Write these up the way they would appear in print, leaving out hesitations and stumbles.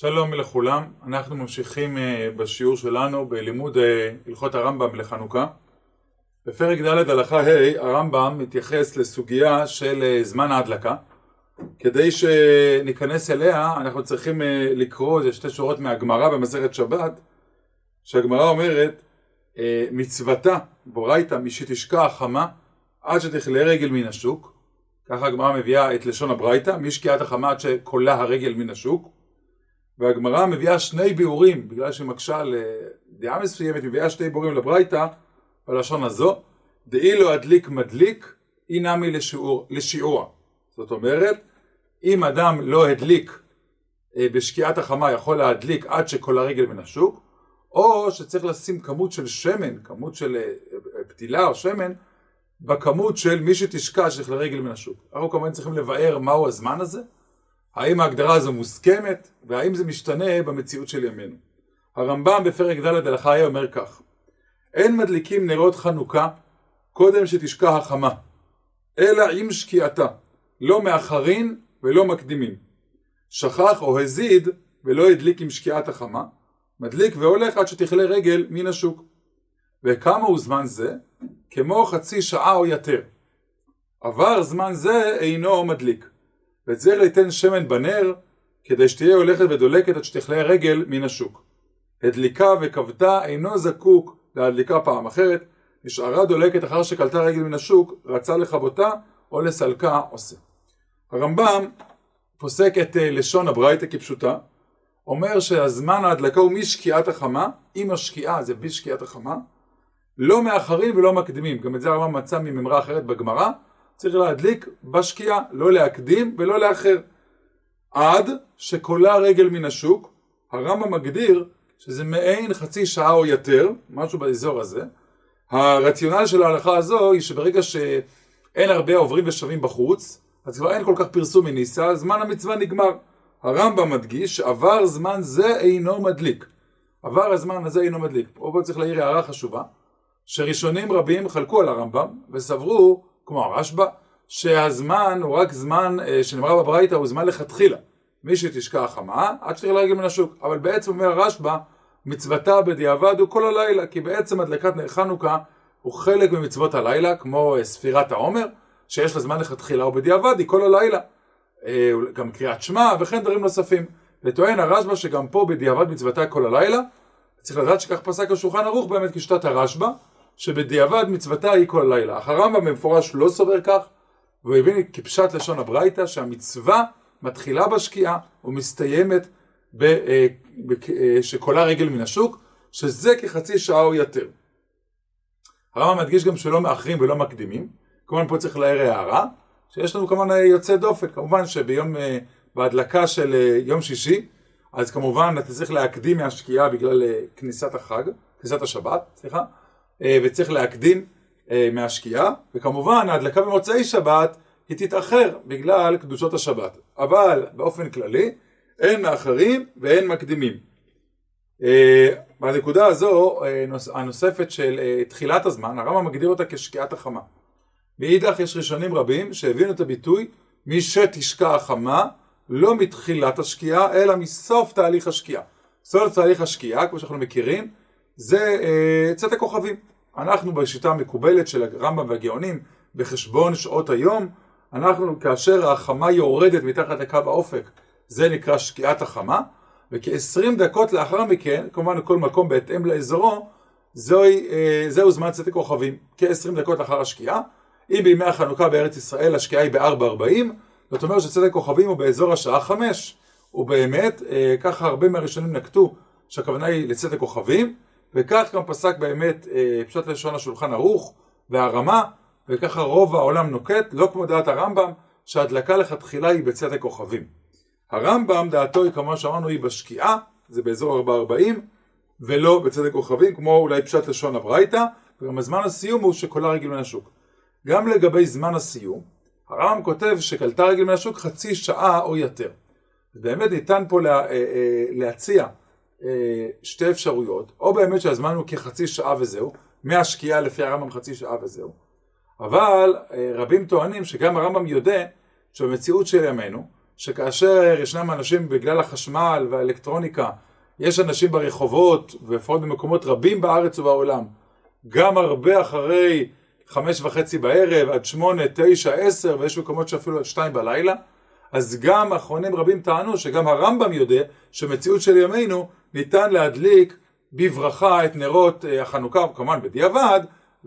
שלום לכולם, אנחנו ממשיכים בשיעור שלנו בלימוד הלכות הרמב"ם לחנוכה. בפרק ד' הלכה ה' הרמב"ם מתייחס לסוגיה של זמן ההדלקה. כדי שניכנס אליה אנחנו צריכים לקרוא זה שתי שורות מהגמרא במסכת שבת, שהגמרא אומרת מצוותה בורייתא משתשקע החמה עד שתכלה רגל מן השוק. ככה הגמרא מביאה את לשון הברייתא, משקיעת החמה עד שקולה הרגל מן השוק. והגמרא מביאה שני ביאורים, בגלל שמקשה לדעה מסוימת, מביאה שני ביאורים לברייתא, בלשון הזו, דאי לא הדליק מדליק, אי נמי לשיעור. זאת אומרת, אם אדם לא הדליק בשקיעת החמה, יכול להדליק עד שכל הרגל מן השוק, או שצריך לשים כמות של שמן, כמות של פתילה או שמן, בכמות של מי שתשקע שכל הרגל מן השוק. אנחנו כמובן צריכים לבאר מהו הזמן הזה, האם ההגדרה הזו מוסכמת, והאם זה משתנה במציאות של ימינו. הרמב"ם בפרק ד' הלכה ה' אומר כך, אין מדליקים נרות חנוכה קודם שתשקע החמה, אלא עם שקיעתה, לא מאחרין ולא מקדימים. שכח או הזיד ולא הדליק עם שקיעת החמה, מדליק והולך עד שתכלה רגל מן השוק. וכמה הוא זמן זה? כמו חצי שעה או יותר. עבר זמן זה אינו מדליק. וצריך ליתן שמן בנר, כדי שתהיה הולכת ודולקת עד שתכלה רגל מן השוק. הדליקה וכבתה אינו זקוק להדליקה פעם אחרת, נשארה דולקת אחר שקלתה רגל מן השוק, רצה לחבותה או לסלקה עושה. הרמב"ם פוסק את לשון הברייתא כפשוטה, אומר שהזמן ההדלקה הוא משקיעת החמה, עם השקיעה, זה בשקיעת החמה, לא מאחרים ולא מקדימים. גם את זה הרמב"ם מצא מממרה אחרת בגמרא, צריך להדליק בשקיעה, לא להקדים ולא לאחר. עד שקולה רגל מן השוק, הרמב"ם מגדיר שזה מעין חצי שעה או יותר, משהו באזור הזה. הרציונל של ההלכה הזו היא שברגע שאין הרבה עוברים ושבים בחוץ, אז כבר אין כל כך פרסום מניסה, זמן המצווה נגמר. הרמב"ם מדגיש שעבר זמן זה אינו מדליק. עבר הזמן הזה אינו מדליק. פה צריך להעיר הערה חשובה, שראשונים רבים חלקו על הרמב"ם וסברו, כמו הרשב"א, שהזמן הוא רק זמן שנאמר בברייתא, הוא זמן לכתחילה. מי שתשקע החמה, עד שתכלה רגל מן השוק. אבל בעצם אומר הרשב"א, מצוותה בדיעבד הוא כל הלילה, כי בעצם הדלקת נר חנוכה הוא חלק ממצוות הלילה, כמו ספירת העומר, שיש לה זמן לכתחילה או בדיעבד, היא כל הלילה. גם קריאת שמע וכן דברים נוספים. וטוען הרשב"א שגם פה בדיעבד מצוותה כל הלילה, צריך לדעת שכך פסק השולחן ערוך באמת כשיטת הרשב"א, שבדיעבד מצוותה היא כל לילה. אך הרמב"ם במפורש לא סובר כך, והוא הבין כפשט לשון הברייתא שהמצווה מתחילה בשקיעה ומסתיימת שקולה רגל מן השוק, שזה כחצי שעה או יותר. הרמב"ם מדגיש גם שלא מאחרים ולא מקדימים, כמובן פה צריך להעיר הערה, שיש לנו כמובן יוצא דופן, כמובן שביום, בהדלקה של יום שישי, אז כמובן אתה צריך להקדים מהשקיעה בגלל כניסת השבת, סליחה, וצריך להקדים מהשקיעה, וכמובן ההדלקה במוצאי שבת היא תתאחר בגלל קדושות השבת. אבל באופן כללי אין מאחרים ואין מקדימים. בנקודה הזו הנוספת של תחילת הזמן, הרמב"ם מגדיר אותה כשקיעת החמה. מאידך יש ראשונים רבים שהבינו את הביטוי מי שתשקע החמה לא מתחילת השקיעה אלא מסוף תהליך השקיעה. סוף תהליך השקיעה כמו שאנחנו מכירים זה צאת הכוכבים. אנחנו בשיטה המקובלת של הרמב"ם והגאונים בחשבון שעות היום, אנחנו כאשר החמה יורדת מתחת לקו האופק, זה נקרא שקיעת החמה, וכ-20 דקות לאחר מכן, כמובן כל מקום בהתאם לאזורו, זהו זמן צאת הכוכבים, כ-20 דקות לאחר השקיעה. אם בימי החנוכה בארץ ישראל השקיעה היא ב-4:40, זאת אומרת שצאת הכוכבים הוא באזור השעה 5, ובאמת ככה הרבה מהראשונים נקטו שהכוונה היא לצאת הכוכבים, וכך גם פסק באמת פשט לשון השולחן ערוך והרמה, וככה רוב העולם נוקט, לא כמו דעת הרמב"ם, שההדלקה לכתחילה היא בצאת הכוכבים. הרמב"ם דעתו היא כמו שאמרנו היא בשקיעה, זה באזור 4:40, ולא בצאת הכוכבים, כמו אולי פשט לשון הברייתא, וגם הזמן הסיום הוא שקולה רגל מן השוק. גם לגבי זמן הסיום, הרמב"ם כותב שקלתה רגל מן השוק חצי שעה או יותר. באמת ניתן פה להציע שתי אפשרויות, או באמת שהזמן הוא כחצי שעה וזהו, מהשקיעה לפי הרמב"ם חצי שעה וזהו. אבל רבים טוענים שגם הרמב"ם יודע שבמציאות של ימינו, שכאשר ישנם אנשים בגלל החשמל והאלקטרוניקה, יש אנשים ברחובות ואפרות במקומות רבים בארץ ובעולם, גם הרבה אחרי 5:30 בערב עד 8, 9, 10, ויש מקומות שאפילו עד 2 בלילה, אז גם אחרונים רבים טענו שגם הרמב"ם יודע שמציאות של ימינו ניתן להדליק בברכה את נרות החנוכה, כמובן בדיעבד,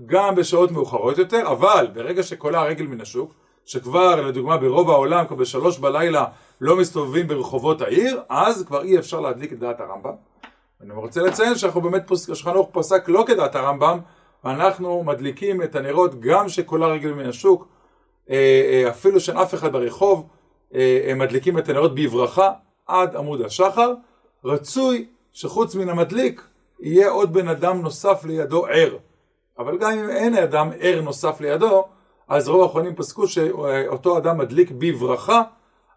גם בשעות מאוחרות יותר, אבל ברגע שקולה הרגל מן השוק, שכבר לדוגמה ברוב העולם כבר ב3 בלילה לא מסתובבים ברחובות העיר, אז כבר אי אפשר להדליק את דעת הרמב"ם. אני רוצה לציין שאנחנו באמת השולחן ערוך פסק לא כדעת הרמב"ם, ואנחנו מדליקים את הנרות גם שקולה הרגל מן השוק, אפילו שאין אף אחד ברחוב, מדליקים את הנרות בברכה עד עמוד השחר. רצוי שחוץ מן המדליק יהיה עוד בן אדם נוסף לידו ער, אבל גם אם אין אדם ער נוסף לידו, אז רוב האחרונים פסקו שאותו אדם מדליק בברכה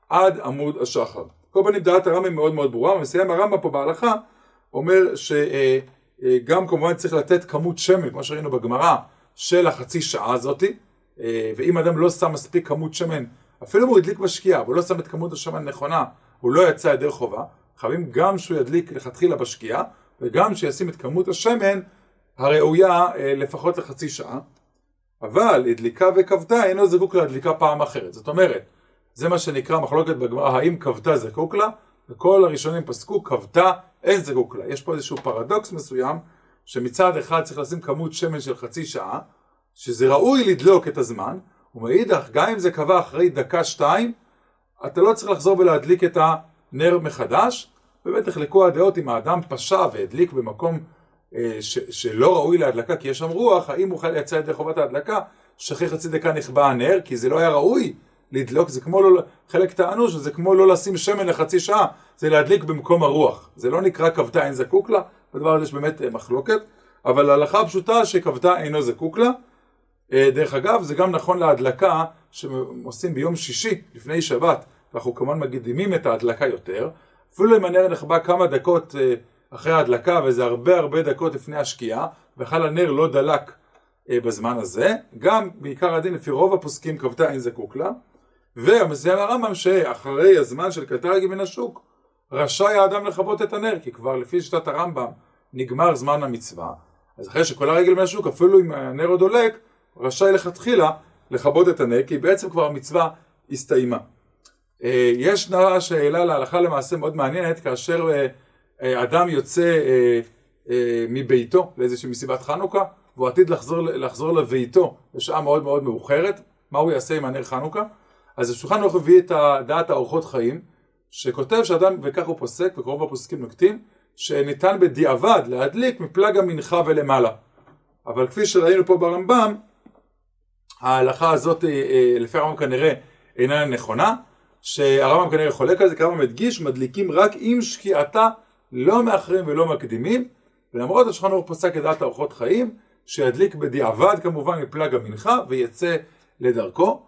עד עמוד השחר. כל פעמים דעת הרמב"ם מאוד מאוד ברורה, ומסיים הרמב"ם פה בהלכה, אומר שגם כמובן צריך לתת כמות שמן, כמו שראינו בגמרא, של החצי שעה הזאת, ואם אדם לא שם מספיק כמות שמן, אפילו אם הוא הדליק בשקיעה, אבל לא שם את כמות השמן נכונה, הוא לא יצא ידי חובה, חייבים גם שהוא ידליק לכתחילה בשקיעה, וגם שישים את כמות השמן הראויה לפחות לחצי שעה. אבל הדליקה וכבתה אינו זקוק להדליקה פעם אחרת. זאת אומרת, זה מה שנקרא מחלוקת בגמרא, האם כבתה זקוק לה? וכל הראשונים פסקו, כבתה אין זקוק לה. יש פה איזשהו פרדוקס מסוים, שמצד אחד צריך לשים כמות שמן של חצי שעה, שזה ראוי לדלוק את הזמן, ומאידך, גם אם זה קבע אחרי 1-2 דקות, אתה לא צריך לחזור ולהדליק את הנר מחדש. באמת החלקו הדעות אם האדם פשע והדליק במקום שלא ראוי להדלקה כי יש שם רוח, האם הוא יצא ידי חובת ההדלקה, שאחרי חצי דקה נכבה הנר, כי זה לא היה ראוי לדלוק, זה כמו לא, חלק טענו שזה כמו לא לשים שמן לחצי שעה, זה להדליק במקום הרוח, זה לא נקרא כבתה אין זקוק לה, בדבר הזה יש באמת מחלוקת, אבל ההלכה הפשוטה שכבתה אינו זקוק לה. דרך אגב, זה גם נכון להדלקה שעושים ביום שישי לפני שבת, ואנחנו כמובן מקדימים את ההדלקה יותר, אפילו אם הנר נכבה כמה דקות אחרי ההדלקה, וזה הרבה הרבה דקות לפני השקיעה, וחל הנר לא דלק בזמן הזה, גם בעיקר הדין לפי רוב הפוסקים כבתה אין זקוק לה, ומסיים הרמב"ם שאחרי הזמן של קטע רגל מן השוק, רשאי האדם לכבות את הנר, כי כבר לפי שיטת הרמב"ם נגמר זמן המצווה, אז אחרי שכל הרגל מן השוק, אפילו אם הנר עוד דולק, רשאי לכתחילה לכבות את הנר, כי בעצם כבר המצווה הסתיימה. ישנה שאלה להלכה למעשה מאוד מעניינת, כאשר אדם יוצא מביתו לאיזושהי מסיבת חנוכה, והוא עתיד לחזור לביתו בשעה מאוד מאוד מאוחרת, מה הוא יעשה עם הנר חנוכה? אז השולחן ערוך הביא את דעת האורחות חיים, שכותב שאדם, וכך הוא פוסק, וקרוב הפוסקים נוקטים, שניתן בדיעבד להדליק מפלג המנחה ולמעלה. אבל כפי שראינו פה ברמב"ם, ההלכה הזאת לפי הרמב"ם כנראה אינה נכונה, שהרמב"ם כנראה חולק על זה, כרמב"ם מדגיש, מדליקים רק עם שקיעתה, לא מאחרים ולא מקדימים, ולמרות השולחן ערוך פסק את דעת האורחות חיים, שידליק בדיעבד כמובן מפלג המנחה, ויצא לדרכו.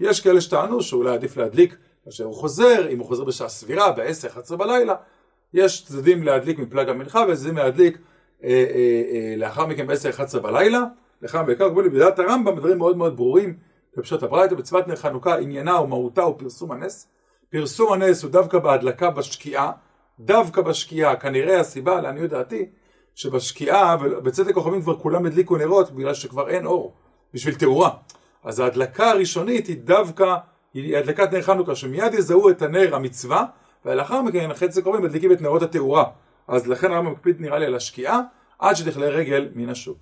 יש כאלה שטענו שאולי עדיף להדליק כאשר הוא חוזר, אם הוא חוזר בשעה סבירה, ב-10-11 בלילה, יש צדדים להדליק מפלג המנחה, וצדדים להדליק לאחר מכן ב-10-11 בלילה, לכאן בעיקר קבול בדעת הרמב"ם, דברים מאוד מאוד ברורים, בפשט הברייתא, במצוות נר חנוכה, עניינה ומהותה ופרסום הנס. פרסום הנס הוא דווקא בהדלקה בשקיעה, דווקא בשקיעה, כנראה הסיבה, לעניות דעתי, שבשקיעה, ובצאת הכוכבים כבר כולם הדליקו נרות, בגלל שכבר אין אור, בשביל תאורה. אז ההדלקה הראשונית היא דווקא, היא הדלקת נר חנוכה, שמיד יזהו את הנר המצווה, ולאחר מכן, חצי הכוכבים מדליקים את נרות התאורה. אז לכן הרמב"ם מקפיד נראה לי על השקיעה, עד שתכלה רגל מן השוק.